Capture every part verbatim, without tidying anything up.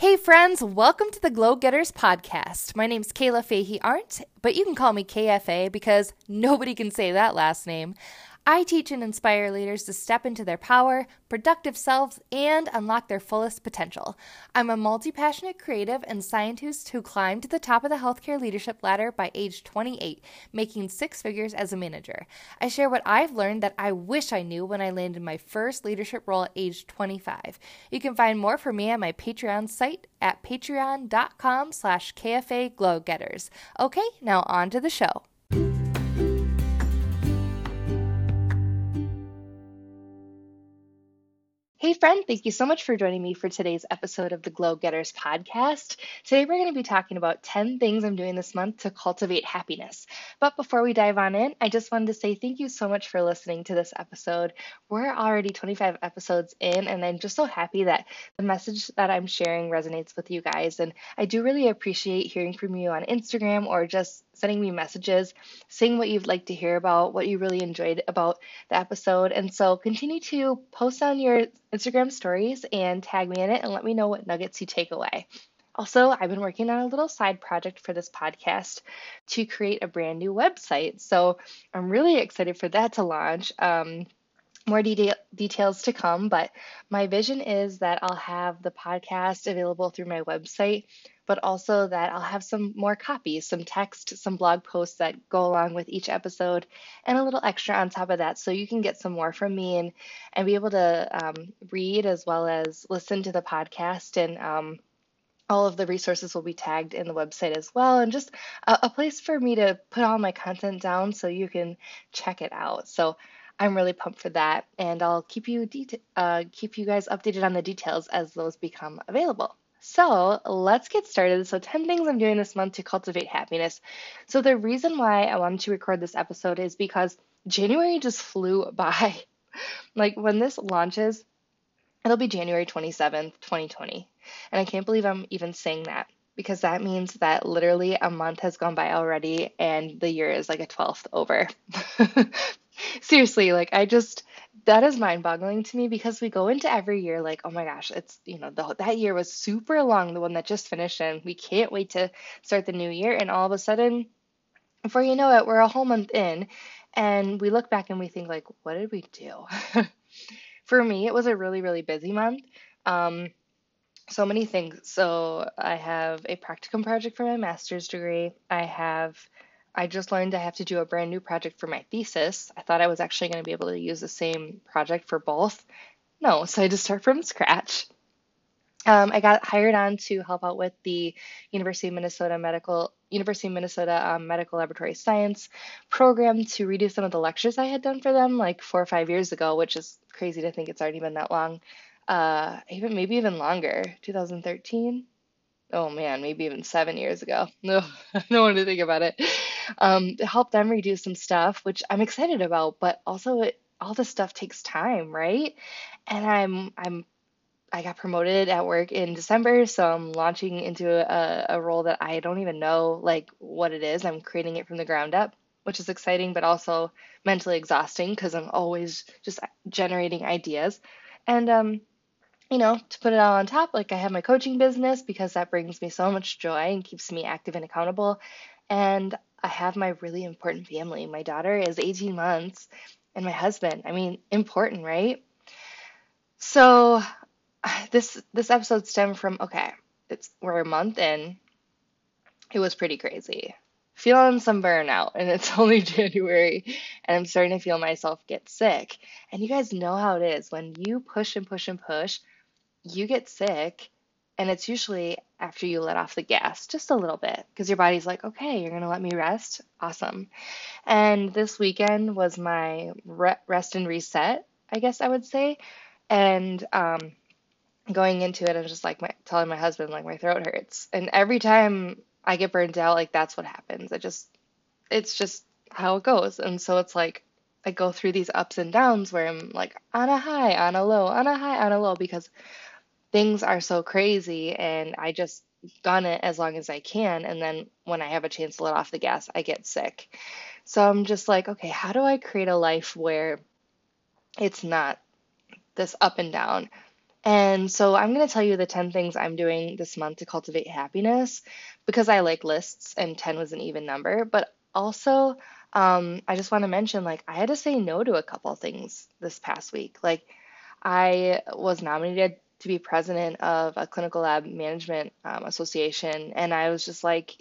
Hey friends, welcome to the Glow Getters podcast. My name's Kayla Fahey-Arndt, but you can call me K F A because nobody can say that last name. I teach and inspire leaders to step into their power, productive selves, and unlock their fullest potential. I'm a multi-passionate creative and scientist who climbed to the top of the healthcare leadership ladder by age twenty-eight, making six figures as a manager. I share what I've learned that I wish I knew when I landed my first leadership role at age twenty-five. You can find more from me on my Patreon site at patreon.com slash KFA Glow Getters. Okay, now on to the show. Hey friend, thank you so much for joining me for today's episode of the Glow Getters podcast. Today we're going to be talking about ten things I'm doing this month to cultivate happiness. But before we dive on in, I just wanted to say thank you so much for listening to this episode. We're already twenty-five episodes in, and I'm just so happy that the message that I'm sharing resonates with you guys. And I do really appreciate hearing from you on Instagram or just sending me messages, saying what you'd like to hear about, what you really enjoyed about the episode. And so continue to post on your Instagram stories and tag me in it and let me know what nuggets you take away. Also, I've been working on a little side project for this podcast to create a brand new website. So I'm really excited for that to launch. Um, More detail, details to come, but my vision is that I'll have the podcast available through my website, but also that I'll have some more copies, some text, some blog posts that go along with each episode, and a little extra on top of that, so you can get some more from me and, and be able to um, read as well as listen to the podcast, and um, all of the resources will be tagged in the website as well, and just a, a place for me to put all my content down so you can check it out. So I'm really pumped for that, and I'll keep you de- uh, keep you guys updated on the details as those become available. So let's get started. So ten things I'm doing this month to cultivate happiness. So the reason why I wanted to record this episode is because January just flew by. Like when this launches, it'll be January twenty-seventh, twenty twenty. And I can't believe I'm even saying that, because that means that literally a month has gone by already and the year is like a twelfth over. Seriously, like I just, that is mind boggling to me, because we go into every year like, oh my gosh, it's, you know, the, that year was super long, the one that just finished, and we can't wait to start the new year. And all of a sudden, before you know it, we're a whole month in and we look back and we think like, what did we do? For me, it was a really, really busy month. Um, so many things. So I have a practicum project for my master's degree. I have I just learned I have to do a brand new project for my thesis. I thought I was actually going to be able to use the same project for both. No, so I just start from scratch. Um, I got hired on to help out with the University of Minnesota Medical University of Minnesota um, Medical Laboratory Science program to redo some of the lectures I had done for them like four or five years ago, which is crazy to think it's already been that long. Uh, even maybe even longer, two thousand thirteen. Oh man, maybe even seven years ago. No, I don't want to think about it. Um, to help them redo some stuff, which I'm excited about, but also it, all this stuff takes time, right? And I'm, I'm, I got promoted at work in December, so I'm launching into a, a role that I don't even know like what it is. I'm creating it from the ground up, which is exciting, but also mentally exhausting because I'm always just generating ideas. And, um, you know, to put it all on top, like I have my coaching business because that brings me so much joy and keeps me active and accountable. And I have my really important family. My daughter is eighteen months and my husband. I mean, important, right? So this this episode stemmed from, okay, it's we're a month in. It was pretty crazy. Feeling some burnout, and it's only January, and I'm starting to feel myself get sick. And you guys know how it is. When you push and push and push, you get sick, and it's usually after you let off the gas just a little bit, because your body's like, okay, you're going to let me rest? Awesome. And this weekend was my re- rest and reset, I guess I would say. And um, going into it, I was just like my, telling my husband, like, my throat hurts. And every time I get burned out, like, that's what happens. I just, it's just how it goes. And so it's like, I go through these ups and downs where I'm like on a high, on a low, on a high, on a low, because things are so crazy, and I just gun it as long as I can, and then when I have a chance to let off the gas, I get sick. So I'm just like, okay, how do I create a life where it's not this up and down? And so I'm going to tell you the ten things I'm doing this month to cultivate happiness, because I like lists and ten was an even number. But also, um, I just want to mention, like, I had to say no to a couple things this past week. Like, I was nominated to be president of a Clinical Lab Management um, association. And I was just like,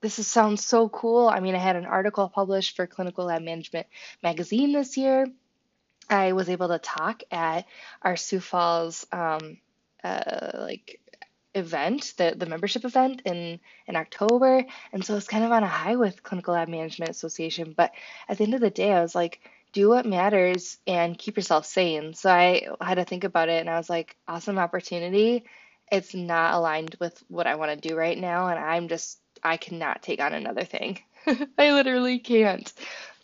this is, sounds so cool. I mean, I had an article published for Clinical Lab Management magazine this year. I was able to talk at our Sioux Falls um, uh, like event, the, the membership event in, in October. And so it's kind of on a high with Clinical Lab Management Association. But at the end of the day, I was like, do what matters and keep yourself sane. So I had to think about it, and I was like, awesome opportunity. It's not aligned with what I want to do right now, and I'm just, I cannot take on another thing. I literally can't.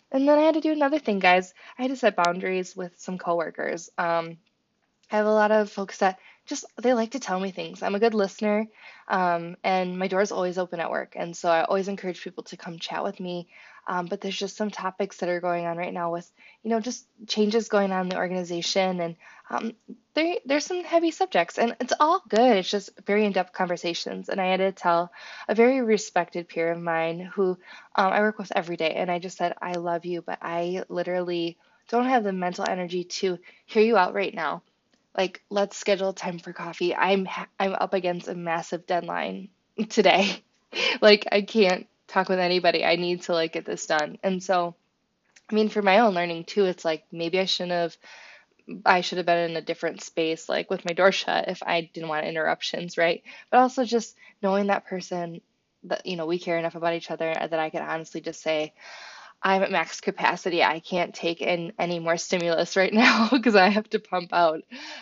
And then I had to do another thing, guys. I had to set boundaries with some coworkers. Um, I have a lot of folks that just, they like to tell me things. I'm a good listener, um, and my door is always open at work. And so I always encourage people to come chat with me. Um, but there's just some topics that are going on right now with, you know, just changes going on in the organization. And um, there, there's some heavy subjects, and it's all good. It's just very in-depth conversations. And I had to tell a very respected peer of mine who um, I work with every day. And I just said, I love you, but I literally don't have the mental energy to hear you out right now. Like, let's schedule time for coffee. I'm, ha- I'm up against a massive deadline today. Like, I can't talk with anybody. I need to like get this done. And so, I mean, for my own learning too, it's like, maybe I shouldn't have, I should have been in a different space, like with my door shut, if I didn't want interruptions. Right. But also just knowing that person that, you know, we care enough about each other that I could honestly just say, I'm at max capacity. I can't take in any more stimulus right now because I have to pump out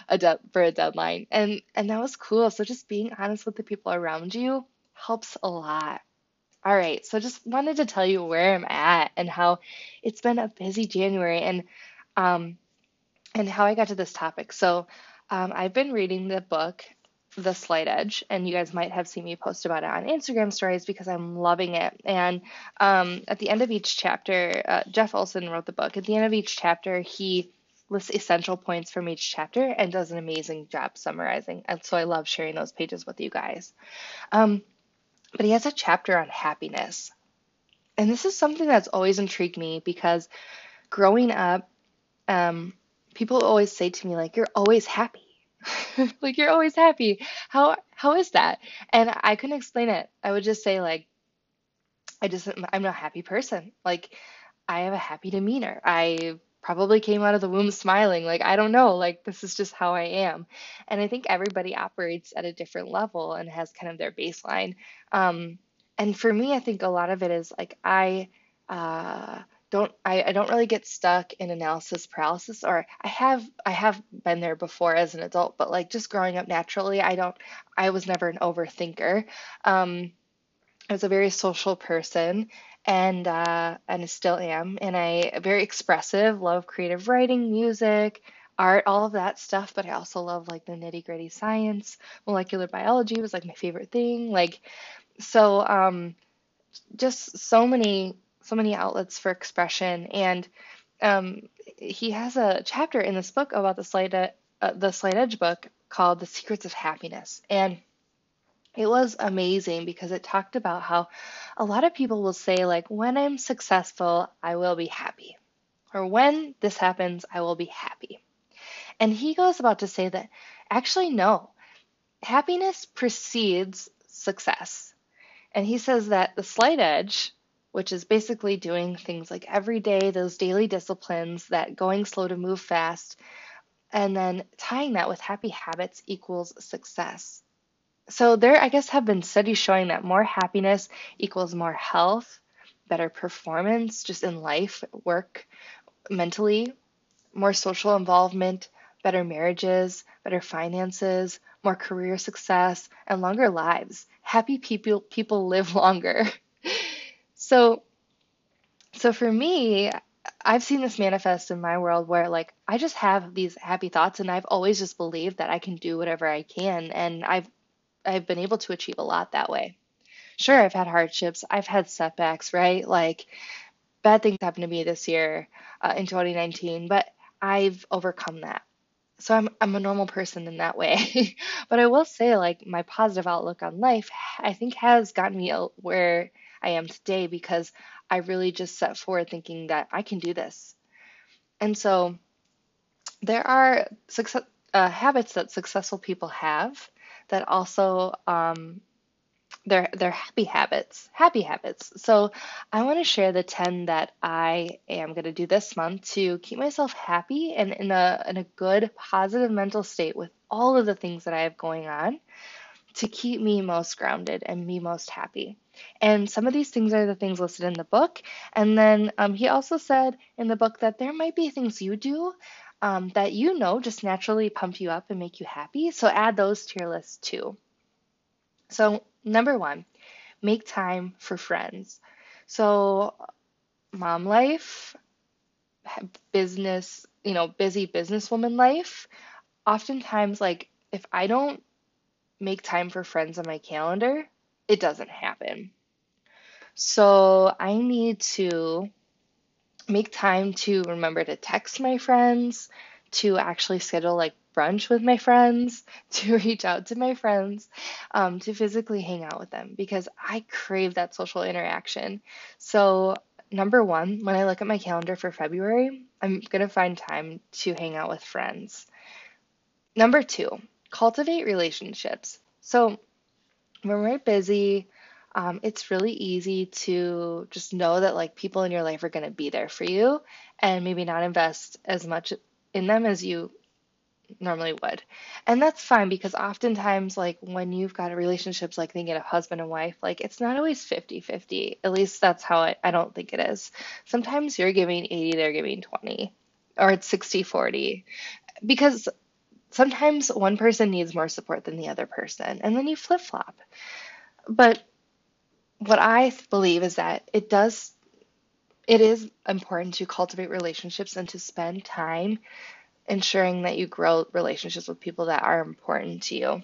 a de- for a deadline. And, and that was cool. So just being honest with the people around you helps a lot. All right, so just wanted to tell you where I'm at and how it's been a busy January, and um, and how I got to this topic. So um, I've been reading the book, The Slight Edge, and you guys might have seen me post about it on Instagram stories because I'm loving it. And um, at the end of each chapter, uh, Jeff Olson wrote the book. At the end of each chapter, he lists essential points from each chapter and does an amazing job summarizing. And so I love sharing those pages with you guys. Um, But he has a chapter on happiness. And this is something that's always intrigued me because growing up, um, people always say to me, like, you're always happy. Like, you're always happy. How how is that? And I couldn't explain it. I would just say, like, I just, I'm not a happy person. Like, I have a happy demeanor. I probably came out of the womb smiling. Like, I don't know, like, this is just how I am. And I think everybody operates at a different level and has kind of their baseline. Um, and for me, I think a lot of it is like, I, uh, don't, I, I don't really get stuck in analysis paralysis, or I have, I have been there before as an adult, but like just growing up naturally, I don't, I was never an overthinker. Um, I was a very social person, and uh, and I still am, and I very expressive, love creative writing, music, art, all of that stuff. But I also love like the nitty gritty science. Molecular biology was like my favorite thing. Like, so um, just so many so many outlets for expression. And um, he has a chapter in this book about the Slight uh, the Slight Edge book called The Secrets of Happiness, and it was amazing because it talked about how a lot of people will say, like, when I'm successful, I will be happy. Or when this happens, I will be happy. And he goes about to say that actually, no, happiness precedes success. And he says that the slight edge, which is basically doing things like every day, those daily disciplines, that going slow to move fast, and then tying that with happy habits equals success. So there, I guess, have been studies showing that more happiness equals more health, better performance just in life, work, mentally, more social involvement, better marriages, better finances, more career success, and longer lives. Happy people people live longer. So, so for me, I've seen this manifest in my world where, like, I just have these happy thoughts, and I've always just believed that I can do whatever I can, and I've I've been able to achieve a lot that way. Sure, I've had hardships. I've had setbacks, right? Like, bad things happened to me this year uh, in twenty nineteen, but I've overcome that. so I'm I'm a normal person in that way. But I will say, like, my positive outlook on life, I think, has gotten me where I am today, because I really just set forward thinking that I can do this. And so there are success, uh, habits that successful people have that also, um, they're, they're happy habits, happy habits. So I want to share the ten that I am going to do this month to keep myself happy and in a, in a good, positive mental state with all of the things that I have going on, to keep me most grounded and me most happy. And some of these things are the things listed in the book. And then um, he also said in the book that there might be things you do um, that, you know, just naturally pump you up and make you happy. So add those to your list too. So number one, make time for friends. So mom life, business, you know, busy businesswoman life, oftentimes, like, if I don't make time for friends on my calendar, it doesn't happen. So I need to make time to remember to text my friends, to actually schedule like brunch with my friends, to reach out to my friends, um, to physically hang out with them, because I crave that social interaction. So number one, when I look at my calendar for February, I'm going to find time to hang out with friends. Number two, cultivate relationships. So when we're busy, um, it's really easy to just know that, like, people in your life are going to be there for you, and maybe not invest as much in them as you normally would. And that's fine, because oftentimes, like, when you've got relationships like thinking of husband and wife, like, it's not always fifty fifty. At least that's how I, I don't think it is. Sometimes you're giving eighty, they're giving twenty, or it's sixty forty, because sometimes one person needs more support than the other person, and then you flip-flop. But what I believe is that it does, it is important to cultivate relationships and to spend time ensuring that you grow relationships with people that are important to you.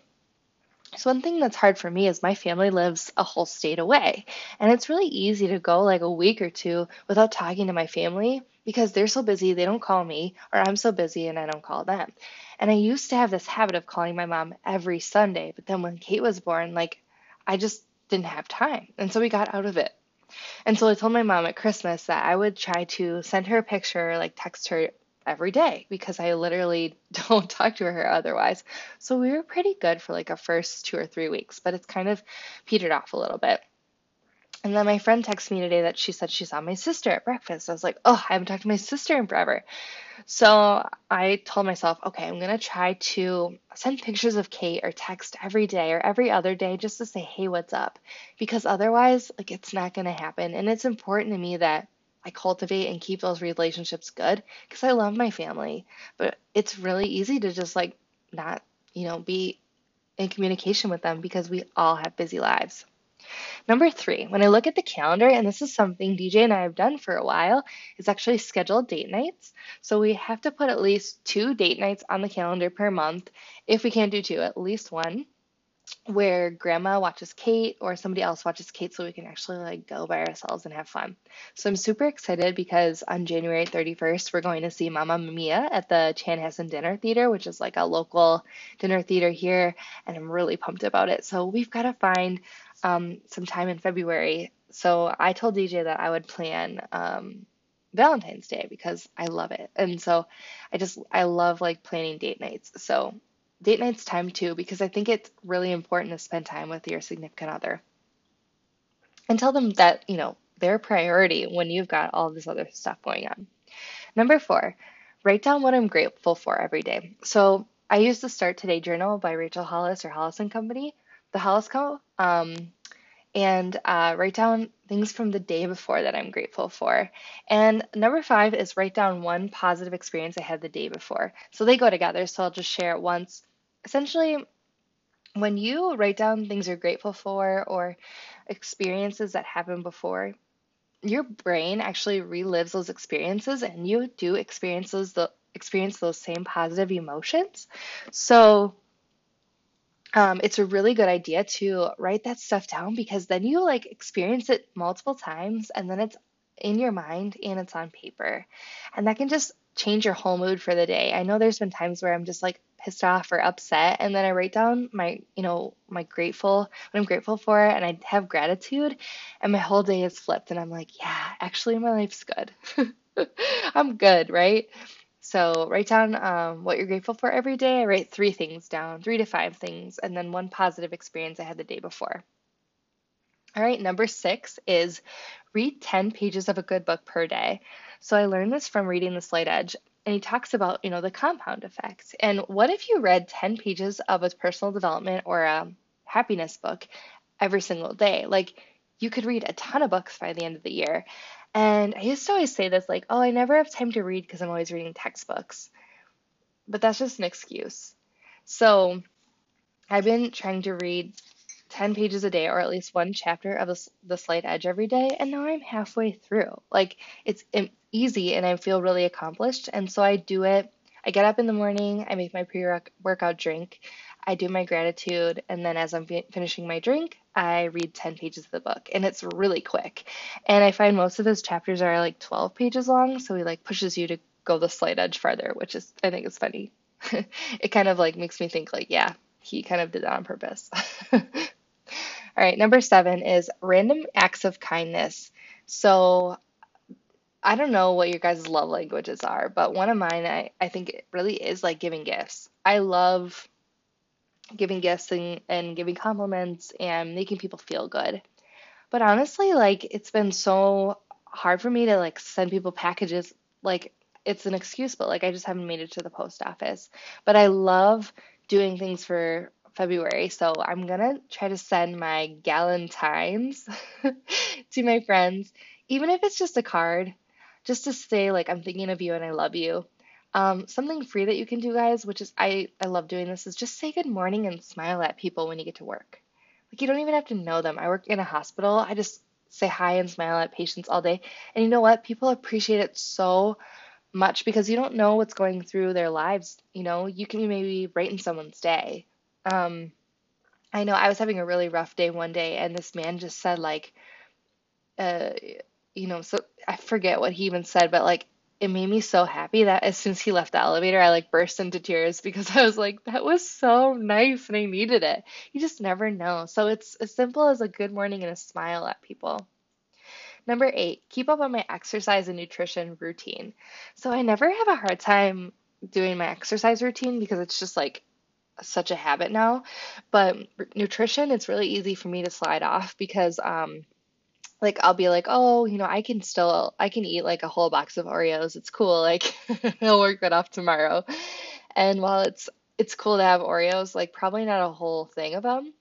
So one thing that's hard for me is my family lives a whole state away, and it's really easy to go like a week or two without talking to my family, because they're so busy they don't call me, or I'm so busy and I don't call them. And I used to have this habit of calling my mom every Sunday, but then when Kate was born, like, I just didn't have time, and so we got out of it. And so I told my mom at Christmas that I would try to send her a picture, like text her every day, because I literally don't talk to her otherwise. So we were pretty good for like a first two or three weeks, but it's kind of petered off a little bit. And then my friend texted me today that she said she saw my sister at breakfast. I was like, oh, I haven't talked to my sister in forever. So I told myself, okay, I'm going to try to send pictures of Kate or text every day or every other day just to say, hey, what's up? Because otherwise, like, it's not going to happen. And it's important to me that I cultivate and keep those relationships good, because I love my family. But it's really easy to just, like, not, you know, be in communication with them, because we all have busy lives. Number three, when I look at the calendar, and this is something D J and I have done for a while, is actually schedule date nights. So we have to put at least two date nights on the calendar per month. If we can't do two, at least one, where grandma watches Kate or somebody else watches Kate, so we can actually, like, go by ourselves and have fun. So I'm super excited, because on January thirty-first, we're going to see Mama Mia at the Chanhassen Dinner Theater, which is like a local dinner theater here. And I'm really pumped about it. So we've got to find um, some time in February. So I told D J that I would plan um, Valentine's Day, because I love it. And so I just, I love, like, planning date nights. So date night's time too, because I think it's really important to spend time with your significant other, and tell them that, you know, they're a priority when you've got all this other stuff going on. Number four, write down what I'm grateful for every day. So I use the Start Today Journal by Rachel Hollis or Hollis Company, the Hollis Co, um, and uh, write down things from the day before that I'm grateful for. And number five is write down one positive experience I had the day before. So they go together, so I'll just share it once. Essentially, when you write down things you're grateful for or experiences that happened before, your brain actually relives those experiences, and you do experience those, the, experience those same positive emotions. So um, it's a really good idea to write that stuff down, because then you, like, experience it multiple times, and then it's in your mind and it's on paper. And that can just change your whole mood for the day. I know there's been times where I'm just like pissed off or upset, and then I write down my, you know, my grateful, what I'm grateful for, and I have gratitude, and my whole day is flipped, and I'm like, yeah, actually my life's good. I'm good, right? So write down um, what you're grateful for every day. I write three things down, three to five things, and then one positive experience I had the day before. All right, number six is read ten pages of a good book per day. So I learned this from reading The Slight Edge, and he talks about, you know, the compound effect. And what if you read ten pages of a personal development or a happiness book every single day? Like, you could read a ton of books by the end of the year. And I used to always say this, like, oh, I never have time to read because I'm always reading textbooks. But that's just an excuse. So I've been trying to read ten pages a day, or at least one chapter of the, the Slight Edge every day, and now I'm halfway through. Like, it's easy, and I feel really accomplished, and so I do it. I get up in the morning, I make my pre-workout drink, I do my gratitude, and then as I'm fi- finishing my drink, I read ten pages of the book, and it's really quick. And I find most of his chapters are like twelve pages long, so he like pushes you to go the slight edge farther, which is, I think, is funny. It kind of like makes me think like, yeah, he kind of did that on purpose. All right, number seven is random acts of kindness. So I don't know what your guys' love languages are, but one of mine, I, I think it really is like giving gifts. I love giving gifts and, and giving compliments and making people feel good. But honestly, like, it's been so hard for me to like send people packages. Like, it's an excuse, but like I just haven't made it to the post office. But I love doing things for February, so I'm gonna try to send my galentines to my friends, even if it's just a card, just to say like I'm thinking of you and I love you. Um, something free that you can do, guys, which is I, I love doing this, is just say good morning and smile at people when you get to work. Like, you don't even have to know them. I work in a hospital. I just say hi and smile at patients all day. And you know what? People appreciate it so much because you don't know what's going through their lives. You know, you can maybe brighten someone's day. Um, I know I was having a really rough day one day, and this man just said like, uh, you know, so I forget what he even said, but like, it made me so happy that as soon as he left the elevator, I like burst into tears because I was like, that was so nice and I needed it. You just never know. So it's as simple as a good morning and a smile at people. Number eight, keep up on my exercise and nutrition routine. So I never have a hard time doing my exercise routine because it's just like such a habit now, but nutrition, it's really easy for me to slide off because, um, like, I'll be like, oh, you know, I can still, I can eat like a whole box of Oreos. It's cool. Like, I'll work that off tomorrow. And while it's, it's cool to have Oreos, like probably not a whole thing of them.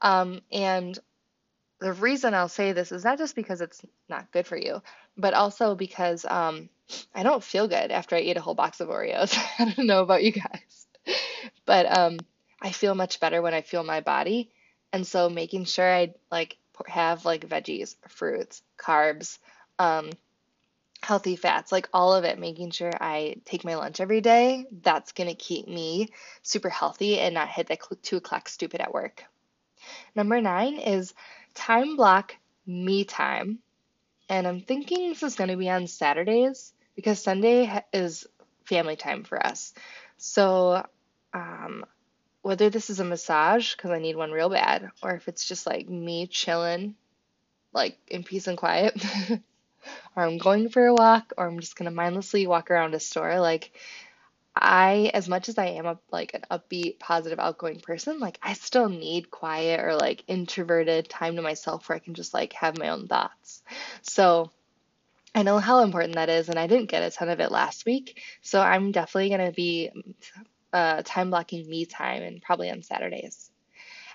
Um, and the reason I'll say this is not just because it's not good for you, but also because, um, I don't feel good after I eat a whole box of Oreos. I don't know about you guys, but, um, I feel much better when I feel my body. And so making sure I like have like veggies, fruits, carbs, um, healthy fats, like all of it, making sure I take my lunch every day, that's going to keep me super healthy and not hit that two o'clock stupid at work. Number nine is time block me time. And I'm thinking this is going to be on Saturdays because Sunday is family time for us. So, um, whether this is a massage, because I need one real bad, or if it's just like me chilling, like in peace and quiet, or I'm going for a walk, or I'm just going to mindlessly walk around a store. Like, I, as much as I am a, like an upbeat, positive, outgoing person, like I still need quiet or like introverted time to myself where I can just like have my own thoughts. So I know how important that is, and I didn't get a ton of it last week. So I'm definitely going to be Uh, time blocking me time, and probably on Saturdays.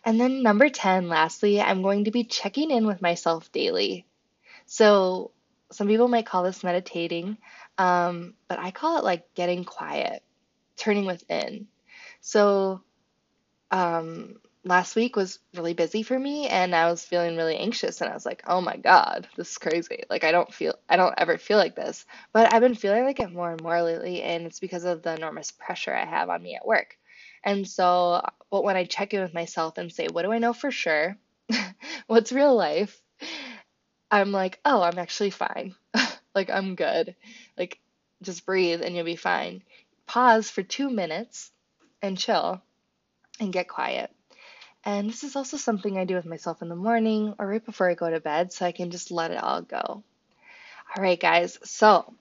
And then number ten, lastly, I'm going to be checking in with myself daily. So some people might call this meditating, um, but I call it like getting quiet, turning within. So um, last week was really busy for me, and I was feeling really anxious, and I was like, oh my God, this is crazy. Like, I don't feel, I don't ever feel like this, but I've been feeling like it more and more lately, and it's because of the enormous pressure I have on me at work. And so, but when I check in with myself and say, what do I know for sure? What's real life? I'm like, oh, I'm actually fine. Like, I'm good. Like, Just breathe and you'll be fine. Pause for two minutes and chill and get quiet. And this is also something I do with myself in the morning or right before I go to bed, so I can just let it all go. All right, guys. So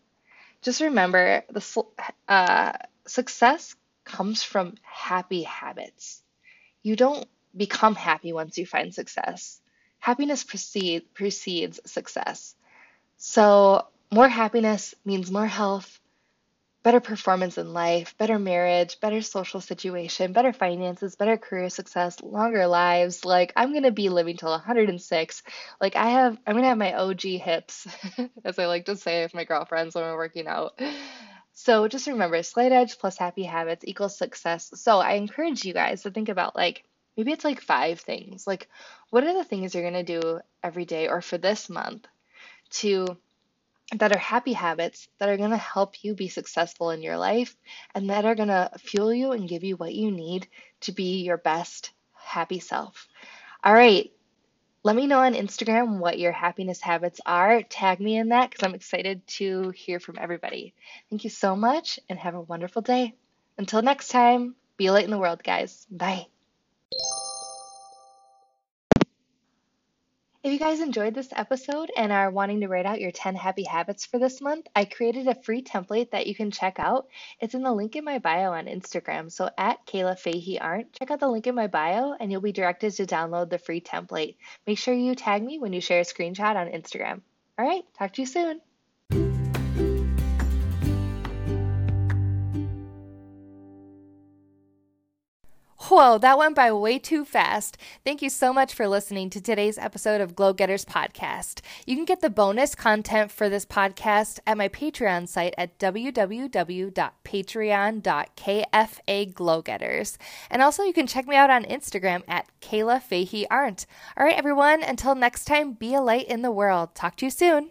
just remember, the uh, success comes from happy habits. You don't become happy once you find success. Happiness precede, precedes success. So more happiness means more health, better performance in life, better marriage, better social situation, better finances, better career success, longer lives. Like, I'm going to be living till one hundred six. Like, I have, I'm going to have my O G hips, as I like to say with my girlfriends when we're working out. So just remember, slight edge plus happy habits equals success. So I encourage you guys to think about, like, maybe it's like five things. Like, what are the things you're going to do every day or for this month to that are happy habits that are going to help you be successful in your life and that are going to fuel you and give you what you need to be your best happy self. All right. Let me know on Instagram what your happiness habits are. Tag me in that because I'm excited to hear from everybody. Thank you so much and have a wonderful day. Until next time, be a light in the world, guys. Bye. If you guys enjoyed this episode and are wanting to write out your ten happy habits for this month, I created a free template that you can check out. It's in the link in my bio on Instagram, so at Kayla Fahey-Arndt. Check out the link in my bio and you'll be directed to download the free template. Make sure you tag me when you share a screenshot on Instagram. All right, talk to you soon. Whoa, that went by way too fast. Thank you so much for listening to today's episode of Glow Getters Podcast. You can get the bonus content for this podcast at my Patreon site at w w w dot patreon dot k f a glow getters. And also you can check me out on Instagram at Kayla Fahey Arndt. All right, everyone, until next time, be a light in the world. Talk to you soon.